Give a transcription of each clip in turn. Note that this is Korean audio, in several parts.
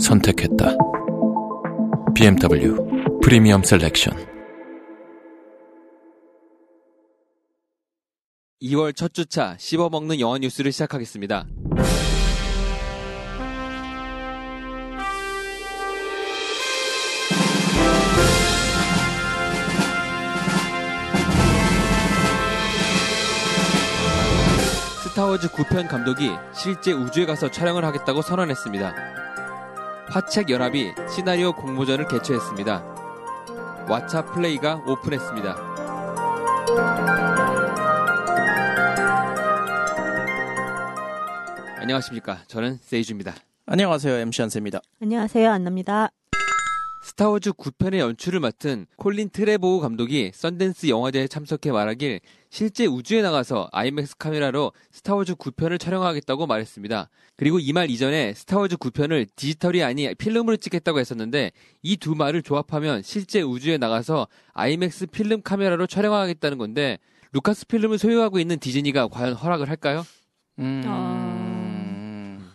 선택했다. BMW 프리미엄 셀렉션. 2월 첫 주차 씹어먹는 영화 뉴스를 시작하겠습니다. 스타워즈 9편 감독이 실제 우주에 가서 촬영을 하겠다고 선언했습니다. 화책연합이 시나리오 공모전을 개최했습니다. 왓챠 플레이가 오픈했습니다. 안녕하십니까. 저는 세이주입니다. 안녕하세요. MC 한세입니다. 안녕하세요. 안나입니다. 스타워즈 9편의 연출을 맡은 콜린 트레보우 감독이 썬댄스 영화제에 참석해 말하길 실제 우주에 나가서 IMAX 카메라로 스타워즈 9편을 촬영하겠다고 말했습니다. 그리고 이 말 이전에 스타워즈 9편을 디지털이 아닌 필름으로 찍겠다고 했었는데 이 두 말을 조합하면 실제 우주에 나가서 IMAX 필름 카메라로 촬영하겠다는 건데 루카스 필름을 소유하고 있는 디즈니가 과연 허락을 할까요?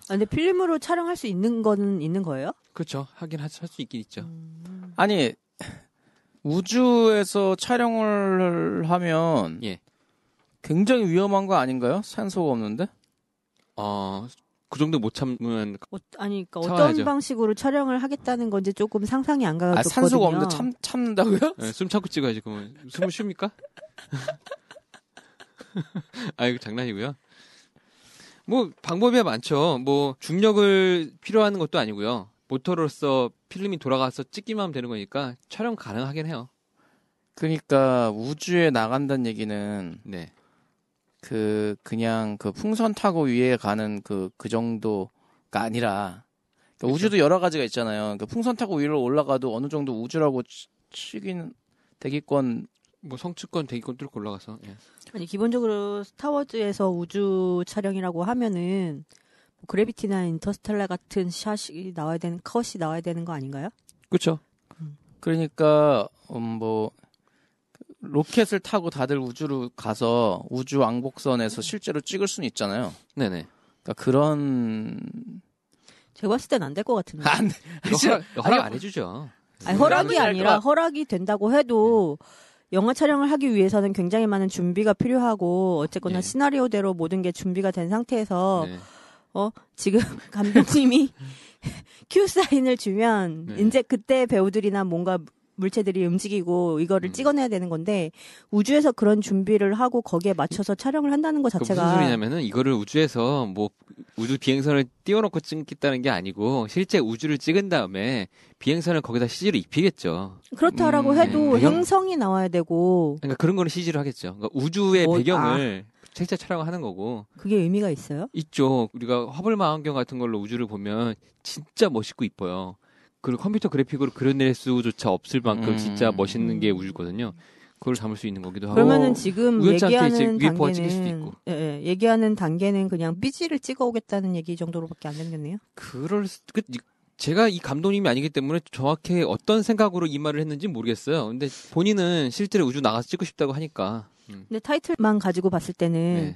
근데 필름으로 촬영할 수 있는 건 있는 거예요? 그렇죠. 하긴 할 수 있긴 있죠. 아니 우주에서 촬영을 하면 예. 굉장히 위험한 거 아닌가요? 산소가 없는데? 그 정도 못 참으면 차와야죠. 어떤 방식으로 촬영을 하겠다는 건지 조금 상상이 안 가거든요. 산소가 없는데 참는다고요? 네, 숨 참고 찍어야지. 그러면 숨을 쉽니까? 아 이거 장난이고요. 뭐 방법이 많죠. 뭐 중력을 필요한 것도 아니고요. 모터로서 필름이 돌아가서 찍기만 하면 되는 거니까 촬영 가능하긴 해요. 그러니까 우주에 나간다는 얘기는 네. 그냥 풍선 타고 위에 가는 그 정도가 아니라 그러니까 우주도 여러 가지가 있잖아요. 그러니까 풍선 타고 위로 올라가도 어느 정도 우주라고 치긴 대기권 뭐 성층권 대기권 뚫고 올라가서 예. 아니 기본적으로 스타워즈에서 우주 촬영이라고 하면은 뭐 그래비티나 인터스텔라 같은 샷이 나와야 되는 컷이 나와야 되는 거 아닌가요? 그렇죠. 그러니까 뭐 로켓을 타고 다들 우주로 가서 우주 왕복선에서 실제로 찍을 수는 있잖아요. 네네. 그러니까 그런 제가 봤을 땐 안 될 것 같은데. 안 허락 안 해주죠. 아니, 허락이 아니라 허락이 된다고 해도. 영화 촬영을 하기 위해서는 굉장히 많은 준비가 필요하고 어쨌거나 네. 시나리오대로 모든 게 준비가 된 상태에서 네. 지금 감독님이 큐 사인을 주면 네. 이제 그때 배우들이나 뭔가 물체들이 움직이고 이거를 찍어내야 되는 건데 우주에서 그런 준비를 하고 거기에 맞춰서 촬영을 한다는 것 자체가 무슨 소리냐면은 이거를 우주에서 뭐 우주 비행선을 띄워놓고 찍겠다는 게 아니고 실제 우주를 찍은 다음에 비행선을 거기다 CG로 입히겠죠. 그렇다라고 해도 행성이 나와야 되고 그러니까 그런 거는 CG로 하겠죠. 그러니까 우주의 배경을 실제 촬영하는 거고 그게 의미가 있어요? 있죠. 우리가 허블 망원경 같은 걸로 우주를 보면 진짜 멋있고 이뻐요. 그리고 컴퓨터 그래픽으로 그려낼 수조차 없을 만큼 진짜 멋있는 게 우주거든요. 그걸 담을 수 있는 거기도 하고. 그러면은 지금 얘기하는 단계는 얘기하는 단계는 그냥 삐지를 찍어오겠다는 얘기 정도로밖에 안 되겠네요. 제가 이 감독님이 아니기 때문에 정확히 어떤 생각으로 이 말을 했는지 모르겠어요. 근데 본인은 실제로 우주 나가서 찍고 싶다고 하니까. 근데 타이틀만 가지고 봤을 때는 네.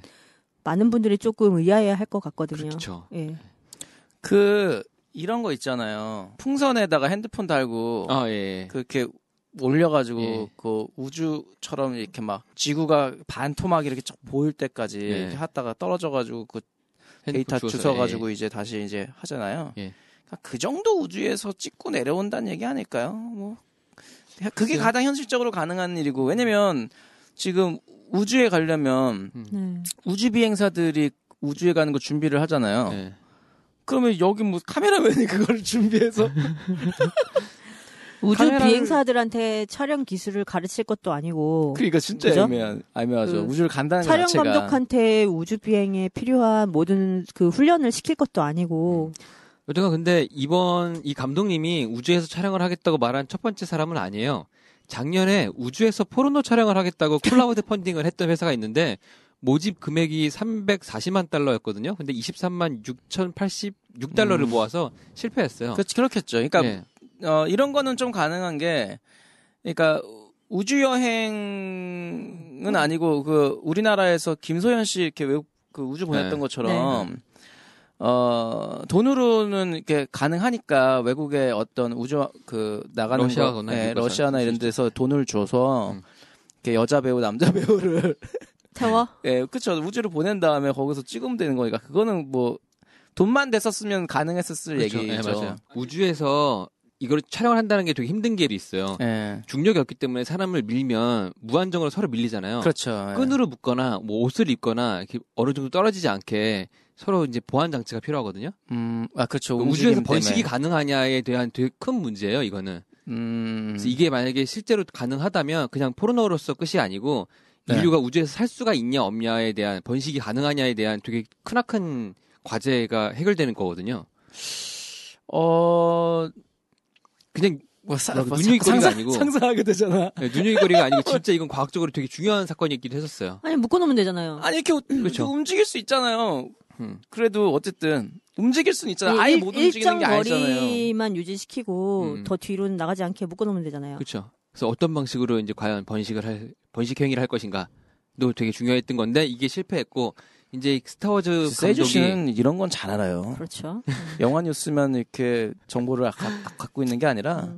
많은 분들이 조금 의아해할 것 같거든요. 그렇죠. 예. 이런 거 있잖아요. 풍선에다가 핸드폰 달고 예. 그렇게 올려가지고 예. 그 우주처럼 이렇게 막 지구가 반토막 이렇게 쫙 보일 때까지 예. 이렇게 하다가 떨어져가지고 그 데이터 주워가지고 예. 이제 다시 이제 하잖아요. 예. 그 정도 우주에서 찍고 내려온다는 얘기 아닐까요? 뭐 그게 네. 가장 현실적으로 가능한 일이고 왜냐면 지금 우주에 가려면 우주 비행사들이 우주에 가는 거 준비를 하잖아요. 예. 그러면 여기 뭐 카메라맨이 그걸 준비해서 우주 비행사들한테 촬영 기술을 가르칠 것도 아니고 그러니까 진짜 애매하죠. 우주를 간다는 촬영 자체가 촬영 감독한테 우주 비행에 필요한 모든 훈련을 시킬 것도 아니고 여튼간 근데 이번 이 감독님이 우주에서 촬영을 하겠다고 말한 첫 번째 사람은 아니에요. 작년에 우주에서 포르노 촬영을 하겠다고 클라우드 펀딩을 했던 회사가 있는데 모집 금액이 340만 달러였거든요. 근데 23만 6,086달러를 모아서 실패했어요. 그렇겠죠. 그러니까 이런 거는 좀 가능한 게, 그러니까 우주 여행은 아니고 그 우리나라에서 김소연 씨 이렇게 외국 그 우주 보냈던 것처럼. 네. 돈으로는 이렇게 가능하니까 외국에 어떤 우주 그 나가는 러시아거나, 러시아나 이런 데서 돈을 줘서 이렇게 여자 배우, 남자 배우를 태워. 예, 그렇죠. 우주로 보낸 다음에 거기서 찍으면 되는 거니까 그거는 뭐 돈만 됐었으면 가능했었을 그렇죠. 얘기죠. 네, 맞아요. 우주에서 이걸 촬영을 한다는 게 되게 힘든 게 있어요. 예. 중력이 없기 때문에 사람을 밀면 무한정으로 서로 밀리잖아요. 그렇죠. 예. 끈으로 묶거나 뭐 옷을 입거나 이렇게 어느 정도 떨어지지 않게 서로 이제 보안 장치가 필요하거든요. 아 그렇죠. 우주에서 번식이 가능하냐에 대한 되게 큰 문제예요. 이거는. 그래서 이게 만약에 실제로 가능하다면 그냥 포르노로서 끝이 아니고 인류가 우주에서 살 수가 있냐 없냐에 대한 번식이 가능하냐에 대한 되게 크나큰 과제가 해결되는 거거든요. 그냥 눈여겨거리가 아니고 상상하게 되잖아. 네, 눈여겨거리가 아니고 진짜 이건 과학적으로 되게 중요한 사건이기도 했었어요. 아니 묶어놓으면 되잖아요. 아니 이렇게 그렇죠. 움직일 수 있잖아요. 그래도 어쨌든 움직일 수는 있잖아요. 아예 못 움직이는 게 아니잖아요. 일정 거리만 유지시키고 더 뒤로는 나가지 않게 묶어놓으면 되잖아요. 그렇죠. 그래서 어떤 방식으로 이제 과연 번식 행위를 할 것인가도 되게 중요했던 건데 이게 실패했고. 이제 스타워즈 감독이 이런 건 잘 알아요. 그렇죠. 영화 뉴스면 이렇게 정보를 갖고 있는 게 아니라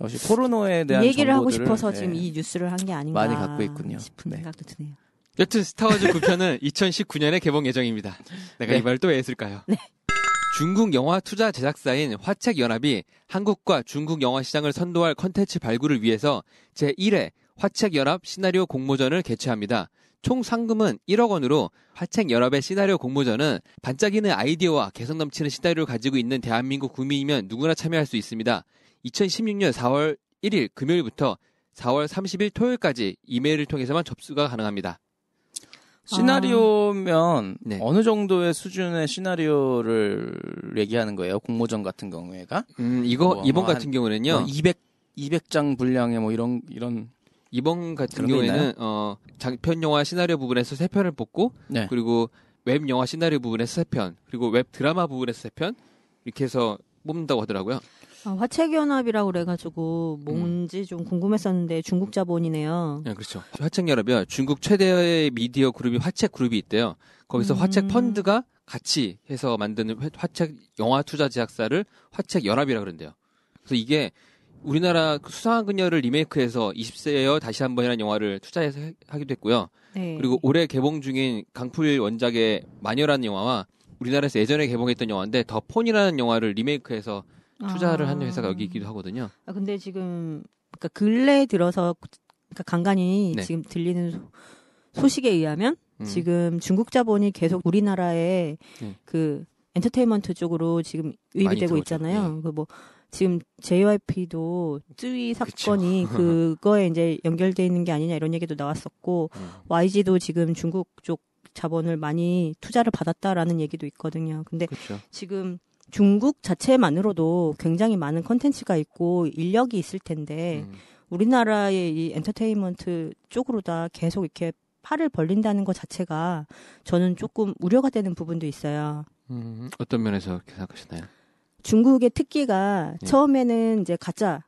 역시 포르노에 대한 얘기를 정보들을, 하고 싶어서 지금 이 뉴스를 한 게 아닌가 많이 갖고 있군요. 싶은 생각도 드네요. 여튼 스타워즈 9편은 2019년에 개봉 예정입니다. 내가 이 말을 또 왜 했을까요? 네. 중국 영화 투자 제작사인 화책연합이 한국과 중국 영화 시장을 선도할 컨텐츠 발굴을 위해서 제1회 화책연합 시나리오 공모전을 개최합니다. 총 상금은 1억 원으로 화책연합의 시나리오 공모전은 반짝이는 아이디어와 개성 넘치는 시나리오를 가지고 있는 대한민국 국민이면 누구나 참여할 수 있습니다. 2016년 4월 1일 금요일부터 4월 30일 토요일까지 이메일을 통해서만 접수가 가능합니다. 시나리오면 어느 정도의 수준의 시나리오를 얘기하는 거예요? 공모전 같은 경우에가? 이번 같은 경우는요. 200장 분량의 뭐 이런 이번 같은 경우에는 장편 영화 시나리오 부분에서 3편을 뽑고 그리고 웹 영화 시나리오 부분에서 3편 그리고 웹 드라마 부분에서 3편 이렇게 해서 뽑는다고 하더라고요. 화책연합이라고 그래가지고 뭔지 좀 궁금했었는데 중국 자본이네요. 네, 그렇죠. 화책연합이요. 중국 최대의 미디어 그룹이 화책그룹이 있대요. 거기서 화책펀드가 같이 해서 만드는 화책 영화 투자 제작사를 화책연합이라고 그런대요. 그래서 이게 우리나라 수상한 그녀를 리메이크해서 20세여 다시 한 번이라는 영화를 투자해서 하기도 했고요. 네. 그리고 올해 개봉 중인 강풀 원작의 마녀라는 영화와 우리나라에서 예전에 개봉했던 영화인데 더 폰이라는 영화를 리메이크해서 투자를 한 회사가 여기 있기도 하거든요. 아 근데 지금 그러니까 근래 들어서 그러니까 간간히 지금 들리는 소식에 의하면 지금 중국 자본이 계속 우리나라의 그 엔터테인먼트 쪽으로 지금 유입이 되고 있잖아요. 그 뭐 지금 JYP도 쯔위 사건이 그거에 이제 연결돼 있는 게 아니냐 이런 얘기도 나왔었고 YG도 지금 중국 쪽 자본을 많이 투자를 받았다라는 얘기도 있거든요. 근데 지금 중국 자체만으로도 굉장히 많은 컨텐츠가 있고 인력이 있을 텐데 우리나라의 이 엔터테인먼트 쪽으로 다 계속 이렇게 팔을 벌린다는 것 자체가 저는 조금 우려가 되는 부분도 있어요. 어떤 면에서 생각하시나요? 중국의 특기가 처음에는 이제 가짜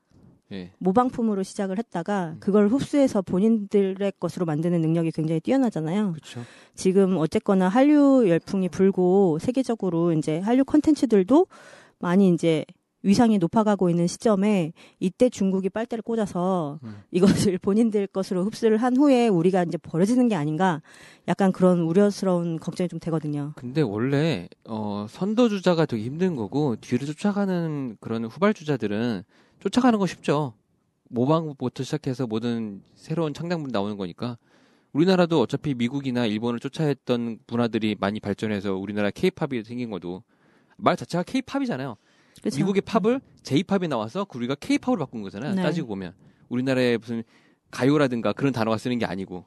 모방품으로 시작을 했다가 그걸 흡수해서 본인들의 것으로 만드는 능력이 굉장히 뛰어나잖아요. 그쵸. 지금 어쨌거나 한류 열풍이 불고 세계적으로 이제 한류 콘텐츠들도 많이 이제 위상이 높아가고 있는 시점에 이때 중국이 빨대를 꽂아서 이것을 본인들 것으로 흡수를 한 후에 우리가 이제 버려지는 게 아닌가 약간 그런 우려스러운 걱정이 좀 되거든요. 근데 원래 선도주자가 되게 힘든 거고 뒤를 쫓아가는 그런 후발주자들은 쫓아가는 거 쉽죠. 모방부터 시작해서 모든 새로운 창작물 나오는 거니까 우리나라도 어차피 미국이나 일본을 쫓아했던 문화들이 많이 발전해서 우리나라 K-팝이 생긴 것도 말 자체가 K-팝이잖아요. 그쵸? 미국의 팝을 J-팝이 나와서 우리가 K-팝으로 바꾼 거잖아요. 따지고 보면 우리나라의 무슨 가요라든가 그런 단어가 쓰는 게 아니고.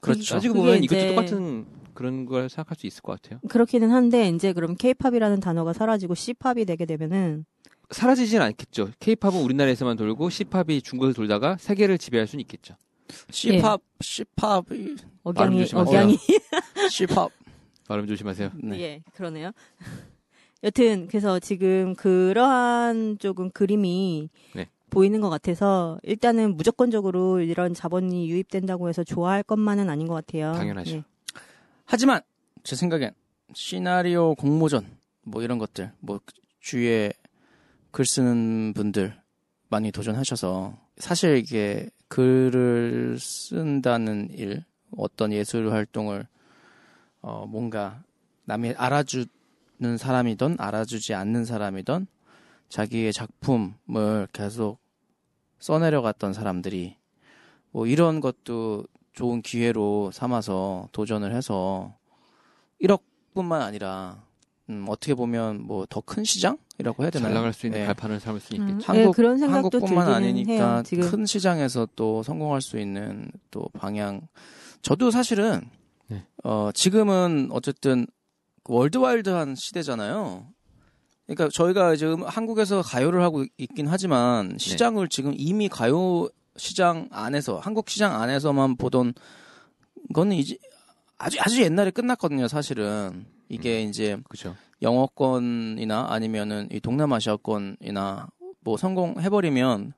그렇죠. 따지고 보면 이것도 똑같은 그런 걸 생각할 수 있을 것 같아요. 그렇기는 한데 이제 그럼 K-팝이라는 단어가 사라지고 C-팝이 되게 되면은 사라지진 않겠죠. K-팝은 우리나라에서만 돌고 C-팝이 중국에서 돌다가 세계를 지배할 수는 있겠죠. C-팝, 예. C-팝이 억양이 C-팝 발음 조심하세요. 네. 예, 그러네요. 여튼 그래서 지금 그러한 조금 그림이 네. 보이는 것 같아서 일단은 무조건적으로 이런 자본이 유입된다고 해서 좋아할 것만은 아닌 것 같아요. 당연하죠. 예. 하지만 제 생각엔 시나리오 공모전 뭐 이런 것들 뭐 주위에 글 쓰는 분들 많이 도전하셔서 사실 이게 글을 쓴다는 일 어떤 예술 활동을 뭔가 남이 알아주는 사람이든 알아주지 않는 사람이든 자기의 작품을 계속 써내려갔던 사람들이 뭐 이런 것도 좋은 기회로 삼아서 도전을 해서 1억뿐만 아니라 어떻게 보면 뭐 더 큰 시장이라고 해야 되나요? 잘 나갈 수 있는 네. 발판을 삼을 수 있겠죠. 한국, 네, 그런 생각도 한국뿐만 아니니까 해요, 큰 시장에서 또 성공할 수 있는 또 방향. 저도 사실은 네. 지금은 어쨌든 월드와일드한 시대잖아요. 그러니까 저희가 이제 한국에서 가요를 하고 있긴 하지만 시장을 네. 지금 이미 가요 시장 안에서 한국 시장 안에서만 보던 거는 이제 아주 옛날에 끝났거든요. 사실은 이게 이제 그쵸. 영어권이나 아니면은 이 동남아시아권이나 뭐 성공해버리면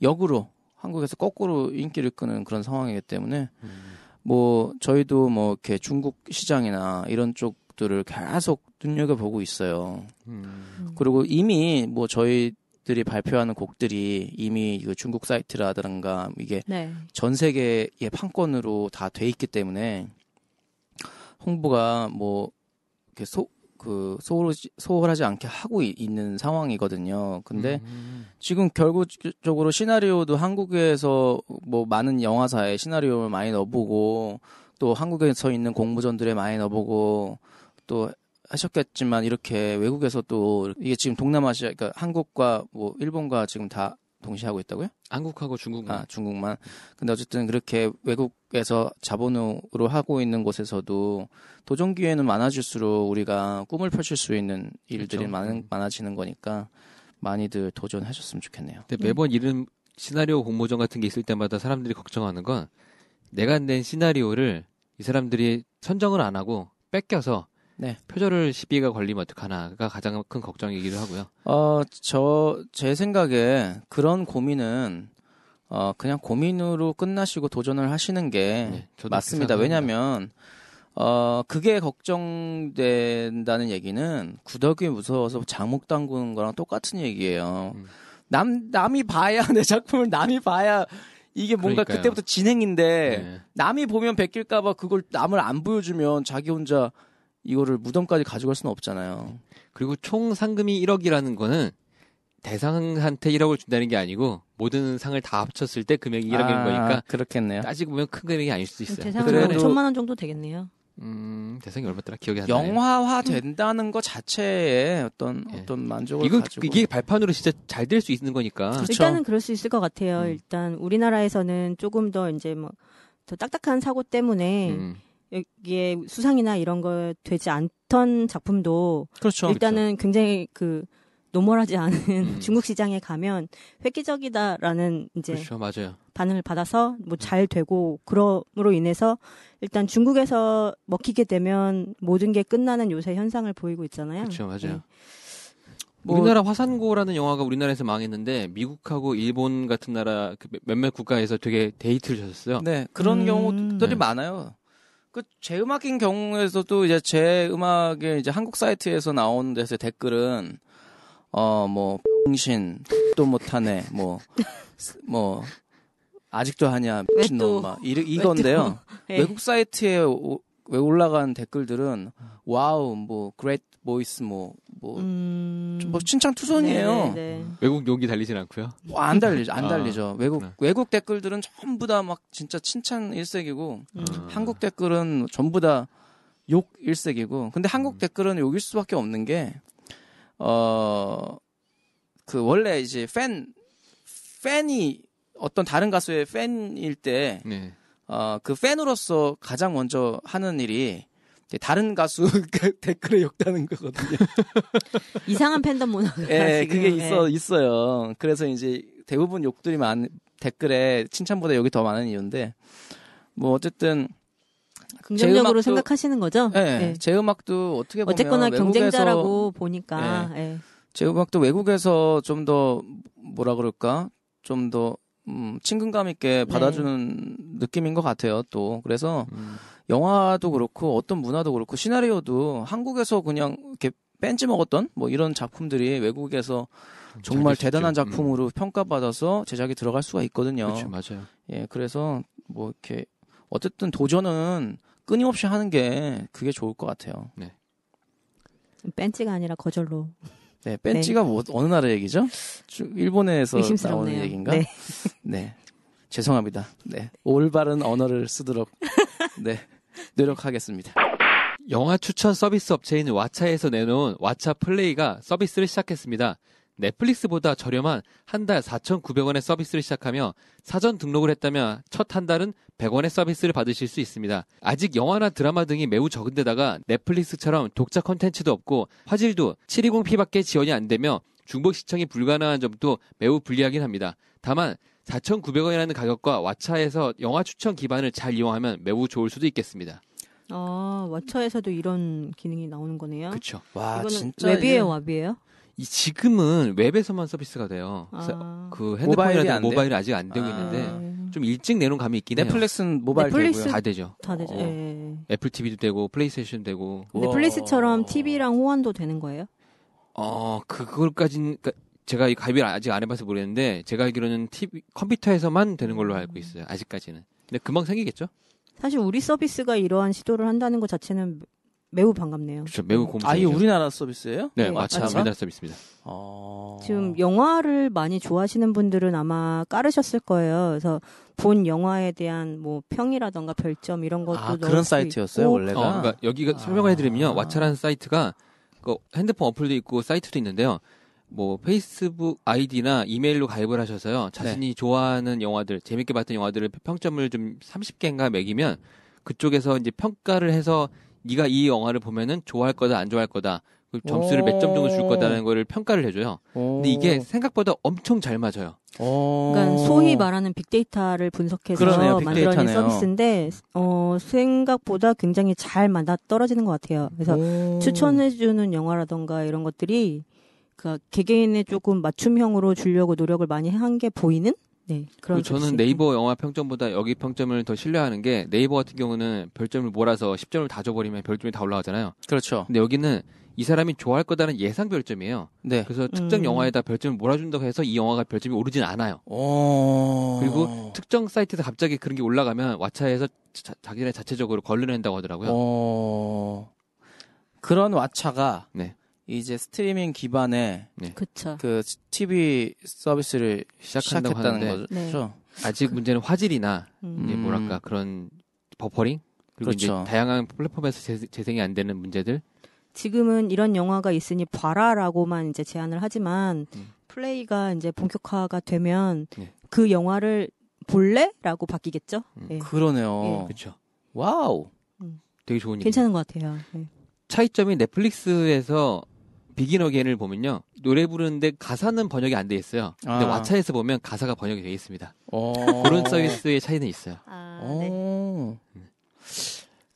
역으로 한국에서 거꾸로 인기를 끄는 그런 상황이기 때문에 뭐 저희도 뭐 이렇게 중국 시장이나 이런 쪽들을 계속 눈여겨보고 있어요. 그리고 이미 뭐 저희들이 발표하는 곡들이 이미 이거 중국 사이트라든가 이게 네. 전 세계의 판권으로 다 돼 있기 때문에 홍보가 뭐 이렇게 소홀하지 않게 하고 있는 상황이거든요. 근데 지금 결국적으로 시나리오도 한국에서 뭐 많은 영화사에 시나리오를 많이 넣어보고 또 한국에서 있는 공모전들에 많이 넣어보고 또 하셨겠지만 이렇게 외국에서 또 이게 지금 동남아시아 그러니까 한국과 뭐 일본과 지금 다 동시에 하고 있다고요? 한국하고 중국만. 아, 중국만. 근데 어쨌든 그렇게 외국에서 자본으로 하고 있는 곳에서도 도전 기회는 많아질수록 우리가 꿈을 펼칠 수 있는 일들이 그렇죠. 많아지는 거니까 많이들 도전하셨으면 좋겠네요. 근데 매번 이런 시나리오 공모전 같은 게 있을 때마다 사람들이 걱정하는 건 내가 낸 시나리오를 이 사람들이 선정을 안 하고 뺏겨서 네. 표절을 시비가 걸리면 어떡하나가 가장 큰 걱정이기도 하고요. 제 생각에 그런 고민은 그냥 고민으로 끝나시고 도전을 하시는 게 네, 맞습니다. 왜냐하면 그게 걱정된다는 얘기는 구더기 무서워서 장목 담그는 거랑 똑같은 얘기예요. 남이 봐야 내 작품을 남이 봐야 이게 뭔가 그러니까요. 그때부터 진행인데 네. 남이 보면 베낄까봐 그걸 남을 안 보여주면 자기 혼자 이거를 무덤까지 가져갈 수는 없잖아요. 그리고 총 상금이 1억이라는 거는 대상한테 1억을 준다는 게 아니고 모든 상을 다 합쳤을 때 금액이 1억인 거니까 그렇겠네요. 따지고 보면 큰 금액이 아닐 수도 있어요. 대상은 그래도 5천만 원 정도 되겠네요. 대상이 얼마더라 기억이 안 나요. 영화화 된다는 거 자체에 어떤 만족을 이건, 가지고 이게 발판으로 진짜 잘 될 수 있는 거니까. 그렇죠. 일단은 그럴 수 있을 것 같아요. 일단 우리나라에서는 조금 더 이제 뭐 더 딱딱한 사고 때문에. 여기에 수상이나 이런 거 되지 않던 작품도 그렇죠, 일단은 그렇죠. 굉장히 그 노멀하지 않은 중국 시장에 가면 획기적이다라는 이제 그렇죠, 맞아요. 반응을 받아서 뭐 잘 되고 그럼으로 인해서 일단 중국에서 먹히게 되면 모든 게 끝나는 요새 현상을 보이고 있잖아요. 그렇죠, 맞아요. 네. 우리나라 화산고라는 영화가 우리나라에서 망했는데 미국하고 일본 같은 나라 몇몇 국가에서 되게 데이트를 쳤어요. 네, 그런 경우들이 많아요. 제 음악인 경우에서도 이제 제 음악에 이제 한국 사이트에서 나오는 데서 댓글은 뭐 병신 또 못하네 뭐 아직도 하냐 미친놈 막 이건데요. 외국 사이트에 올라간 댓글들은 와우 뭐 great voice 뭐 칭찬 투성이에요. 네. 외국 욕이 달리진 않고요. 뭐 안 달리죠. 외국 댓글들은 전부 다 막 진짜 칭찬 일색이고 한국 댓글은 전부 다 욕 일색이고. 근데 한국 댓글은 욕일 수밖에 없는 게 그 원래 이제 팬이 어떤 다른 가수의 팬일 때 네. 그 팬으로서 가장 먼저 하는 일이 다른 가수 댓글에 욕다는 거거든요. 이상한 팬덤 문화가 네, 지금. 그게 있어요. 그래서 이제 대부분 욕들이 댓글에 칭찬보다 욕이 더 많은 이유인데 뭐 어쨌든 긍정적으로 생각하시는 거죠? 네, 네. 제 음악도 어떻게 보면 어쨌거나 경쟁자라고 보니까 네, 네. 제 음악도 외국에서 좀 더 뭐라 그럴까 좀 더 친근감 있게 받아주는 네. 느낌인 것 같아요. 또 그래서 영화도 그렇고 어떤 문화도 그렇고 시나리오도 한국에서 그냥 이렇게 뺀지 먹었던 뭐 이런 작품들이 외국에서 정말 대단한 작품으로 평가받아서 제작이 들어갈 수가 있거든요. 그렇죠, 맞아요. 예, 그래서 뭐 이렇게 어쨌든 도전은 끊임없이 하는 게 그게 좋을 것 같아요. 네. 뺀지가 아니라 거절로. 네, 뺀지가 네. 뭐 어느 나라 얘기죠? 일본에서 나오는 얘기인가? 네. 네. 죄송합니다. 네. 올바른 언어를 쓰도록 네. 노력하겠습니다. 영화 추천 서비스 업체인 왓챠에서 내놓은 왓챠 플레이가 서비스를 시작했습니다. 넷플릭스보다 저렴한 한 달 4,900원의 서비스를 시작하며 사전 등록을 했다면 첫 한 달은 100원의 서비스를 받으실 수 있습니다. 아직 영화나 드라마 등이 매우 적은데다가 넷플릭스처럼 독자 콘텐츠도 없고 화질도 720p밖에 지원이 안 되며 중복 시청이 불가능한 점도 매우 불리하긴 합니다. 다만 4,900원이라는 가격과 왓챠에서 영화 추천 기반을 잘 이용하면 매우 좋을 수도 있겠습니다. 아, 왓챠에서도 이런 기능이 나오는 거네요. 그렇죠. 와, 이거는 진짜 웹이에요, 웹이에요? 지금은 웹에서만 서비스가 돼요. 아. 그 핸드폰이라든가 모바일이 아직 안 되고 있는데 좀 일찍 내놓은 감이 있긴 해요. 넷플릭스는 모바일 넷플릭스 되고요. 다 되죠. 다 되죠. 애플 TV도 되고 플레이스테이션도 되고. 넷플릭스처럼 TV랑 호환도 되는 거예요? 그걸까지는 제가 이 가입을 아직 안 해봐서 모르겠는데 제가 알기로는 TV, 컴퓨터에서만 되는 걸로 알고 있어요. 아직까지는. 근데 금방 생기겠죠? 사실 우리 서비스가 이러한 시도를 한다는 것 자체는 매우 반갑네요. 그렇죠. 매우 고맙습니다. 아예 우리나라 서비스예요? 네, 맞아요. 우리나라 서비스입니다. 지금 영화를 많이 좋아하시는 분들은 아마 깔으셨을 거예요. 그래서 본 영화에 대한 뭐 평이라던가 별점 이런 것도 그런 사이트였어요, 있고. 원래가. 그러니까 여기가 설명을 해드리면요. 왓챠라는 사이트가 그 핸드폰 어플도 있고 사이트도 있는데요. 뭐 페이스북 아이디나 이메일로 가입을 하셔서요. 자신이 네. 좋아하는 영화들, 재밌게 봤던 영화들을 평점을 좀 30개인가 매기면 그쪽에서 이제 평가를 해서 네가 이 영화를 보면은 좋아할 거다, 안 좋아할 거다, 점수를 몇 점 정도 줄 거다라는 거를 평가를 해줘요. 근데 이게 생각보다 엄청 잘 맞아요. 그러니까 소위 말하는 빅데이터를 분석해서 그러네요, 만들어낸 서비스인데 생각보다 굉장히 잘 맞아떨어지는 것 같아요. 그래서 추천해주는 영화라던가 이런 것들이 그러니까 개개인의 조금 맞춤형으로 주려고 노력을 많이 한 게 보이는? 네, 그리고 저는 네이버 영화 평점보다 여기 평점을 더 신뢰하는 게 네이버 같은 경우는 별점을 몰아서 10점을 다 줘버리면 별점이 다 올라가잖아요. 그렇죠. 근데 여기는 이 사람이 좋아할 거다는 예상 별점이에요. 네. 그래서 특정 영화에다 별점을 몰아준다고 해서 이 영화가 별점이 오르진 않아요. 그리고 특정 사이트에서 갑자기 그런 게 올라가면 왓챠에서 자기네 자체적으로 걸러낸다고 하더라고요. 그런 왓챠가 네. 이제 스트리밍 기반의 네. 그 TV 서비스를 시작했다는 거죠. 네. 아직 문제는 화질이나 이제 뭐랄까 그런 버퍼링 그리고 그렇죠. 이제 다양한 플랫폼에서 재생이 안 되는 문제들. 지금은 이런 영화가 있으니 봐라라고만 이제 제안을 하지만 플레이가 이제 본격화가 되면 네. 그 영화를 볼래?라고 바뀌겠죠. 네. 그러네요. 네. 그렇죠. 와우. 되게 좋은. 괜찮은 것 같아요. 네. 차이점이 넷플릭스에서 비긴 어게인을 보면요. 노래 부르는데 가사는 번역이 안 돼 있어요. 근데 왓챠에서 보면 가사가 번역이 돼 있습니다. 그런 서비스의 차이는 있어요.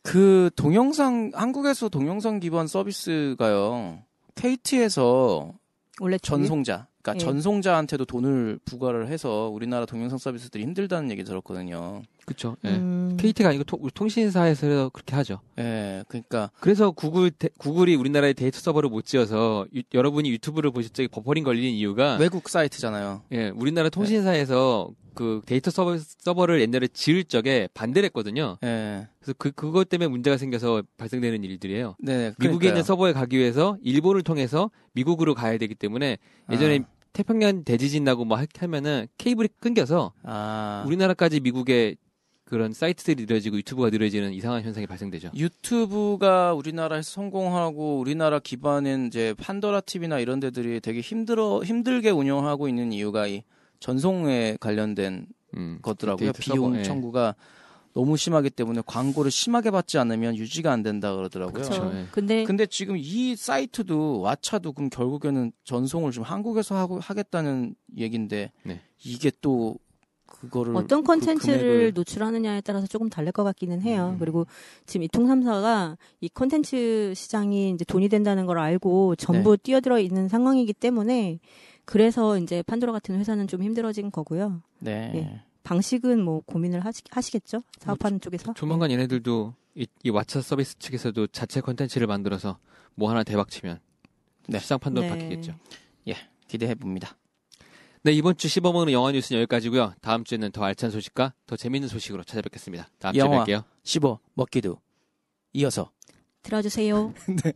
그 동영상 한국에서 동영상 기반 서비스가요. KT에서 원래 전송자, 그러니까 네. 전송자한테도 돈을 부과를 해서 우리나라 동영상 서비스들이 힘들다는 얘기 들었거든요. 그렇죠. 네. KT가 아니고 통신사에서 그렇게 하죠. 예. 네, 그러니까 그래서 구글이 우리나라에 데이터 서버를 못 지어서 여러분이 유튜브를 보실 적에 버퍼링 걸리는 이유가 외국 사이트잖아요. 예. 네, 우리나라 통신사에서 네. 그 데이터 서버를 옛날에 지을 적에 반대를 했거든요. 예. 네. 그래서 그것 때문에 문제가 생겨서 발생되는 일들이에요. 네. 미국에 그러니까요. 있는 서버에 가기 위해서 일본을 통해서 미국으로 가야 되기 때문에 예전에 태평양 대지진 나고 뭐 하면은 케이블이 끊겨서 우리나라까지 미국에 그런 사이트들이 느려지고 유튜브가 느려지는 이상한 현상이 발생되죠. 유튜브가 우리나라에서 성공하고 우리나라 기반인 이제 판도라 TV나 이런 데들이 되게 힘들게 운영하고 있는 이유가 이 전송에 관련된 것더라고요. 비용 청구가 너무 심하기 때문에 광고를 심하게 받지 않으면 유지가 안 된다 그러더라고요. 그쵸. 근데 지금 이 사이트도 왓챠도 그럼 결국에는 전송을 좀 한국에서 하겠다는 얘긴데 네. 이게 또 그거를 어떤 컨텐츠를 금액을... 노출하느냐에 따라서 조금 다를 것 같기는 해요. 그리고 지금 이통삼사가 이 컨텐츠 시장이 이제 돈이 된다는 걸 알고 전부 네. 뛰어들어 있는 상황이기 때문에 그래서 이제 판도라 같은 회사는 좀 힘들어진 거고요. 네. 예. 방식은 뭐 고민을 하시겠죠? 사업하는 쪽에서. 조만간 얘네들도 이 왓챠 서비스 측에서도 자체 컨텐츠를 만들어서 뭐 하나 대박 치면 네. 시장 판도는 네. 바뀌겠죠. 예, 기대해 봅니다. 네, 이번 주 씹어먹는 영화 뉴스는 여기까지고요. 다음 주에는 더 알찬 소식과 더 재미있는 소식으로 찾아뵙겠습니다. 다음 주에 뵐게요. 씹어먹기도 이어서 들어주세요. 네.